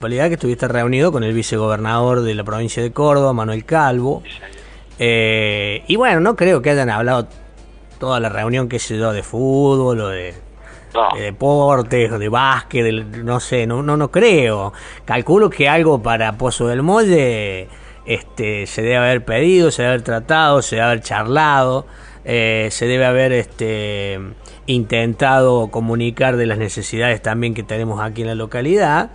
Que estuviste reunido con el vicegobernador de la provincia de Córdoba, Manuel Calvo, y bueno, no creo que hayan hablado toda la reunión, qué sé yo, de fútbol o de deportes o de básquet, no sé, no creo. Calculo que algo para Pozo del Molle se debe haber pedido, se debe haber tratado, se debe haber charlado, se debe haber intentado comunicar de las necesidades también que tenemos aquí en la localidad.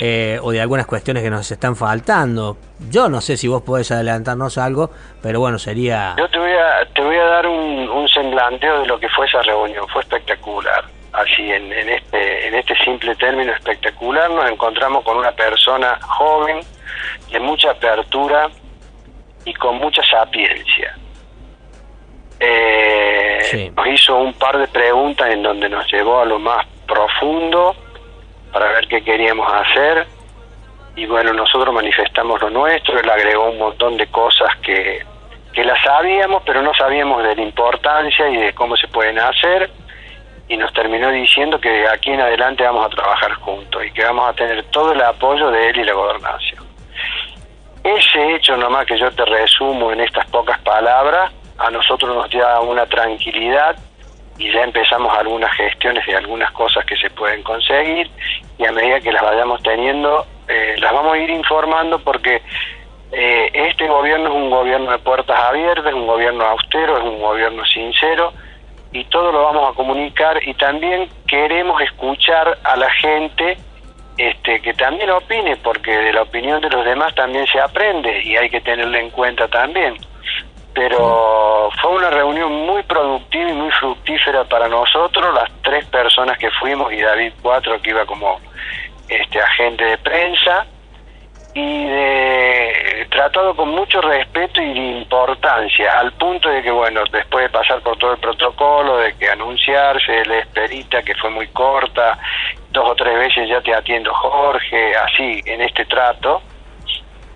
O de algunas cuestiones que nos están faltando. Yo no sé si vos podés adelantarnos algo, pero bueno, sería... Yo te voy a dar un semblanteo de lo que fue esa reunión. Fue espectacular. Así, en este simple término, espectacular. Nos encontramos con una persona joven, de mucha apertura y con mucha sapiencia. Sí. Nos hizo un par de preguntas en donde nos llevó a lo más profundo para ver qué queríamos hacer, y bueno, nosotros manifestamos lo nuestro. Él agregó un montón de cosas que las sabíamos, pero no sabíamos de la importancia y de cómo se pueden hacer, y nos terminó diciendo que de aquí en adelante vamos a trabajar juntos y que vamos a tener todo el apoyo de él y la gobernación. Ese hecho nomás que yo te resumo en estas pocas palabras, a nosotros nos da una tranquilidad, y ya empezamos algunas gestiones de algunas cosas que se pueden conseguir, y a medida que las vayamos teniendo las vamos a ir informando, porque este gobierno es un gobierno de puertas abiertas, es un gobierno austero, es un gobierno sincero, y todo lo vamos a comunicar, y también queremos escuchar a la gente que también opine, porque de la opinión de los demás también se aprende y hay que tenerla en cuenta también. Pero fue una reunión muy productiva y muy fructífera para nosotros, las tres personas que fuimos y David Cuatro, que iba como agente de prensa, y tratado con mucho respeto y importancia, al punto de que, bueno, después de pasar por todo el protocolo, de que anunciarse, la esperita que fue muy corta, 2 o 3 veces ya te atiendo Jorge, así, en este trato.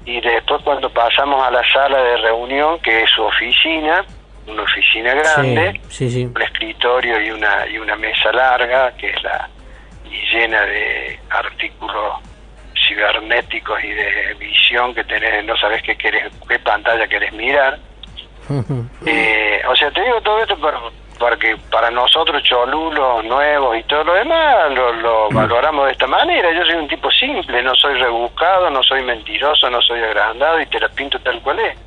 Y después, cuando pasamos a la sala de reunión, que es su oficina, una oficina grande, sí. Un escritorio y una mesa larga, que es llena de artículos cibernéticos y de visión que tenés, no sabés qué pantalla querés mirar. O sea, te digo todo esto porque para nosotros, cholulos, nuevos y todo lo demás, lo valoramos de esta manera. Yo soy un tipo simple, no soy rebuscado, no soy mentiroso, no soy agrandado, y te la pinto tal cual es.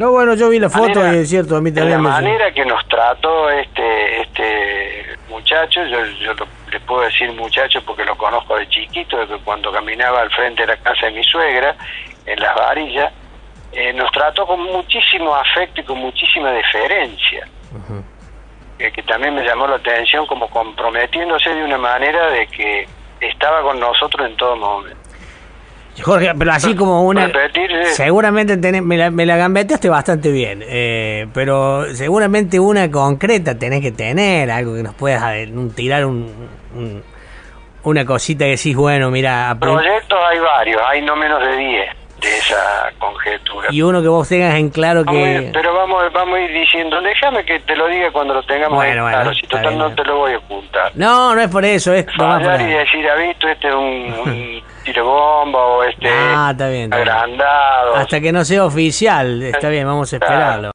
No, bueno, yo vi la foto y es cierto, a mí también me... La manera que nos trató este muchacho, yo le puedo decir muchacho porque lo conozco de chiquito, de que cuando caminaba al frente de la casa de mi suegra, en Las Varillas, nos trató con muchísimo afecto y con muchísima deferencia. Uh-huh. Que también me llamó la atención, como comprometiéndose de una manera de que estaba con nosotros en todo momento. Jorge, pero así como una... Seguramente me la gambeteaste bastante bien, pero seguramente una concreta tenés que tener, algo que nos puedas tirar una cosita que decís, bueno, mira... Proyectos hay varios, hay no menos de 10. De esa conjetura. Y uno que vos tengas en claro que... Pero vamos a ir diciendo, déjame que te lo diga cuando lo tengamos en claro, si total no te lo voy a ocultar. No es por eso, es... Fallar y decir, ha visto, es un tirobomba o está bien, agrandado. Hasta que no sea oficial, está bien, vamos a esperarlo.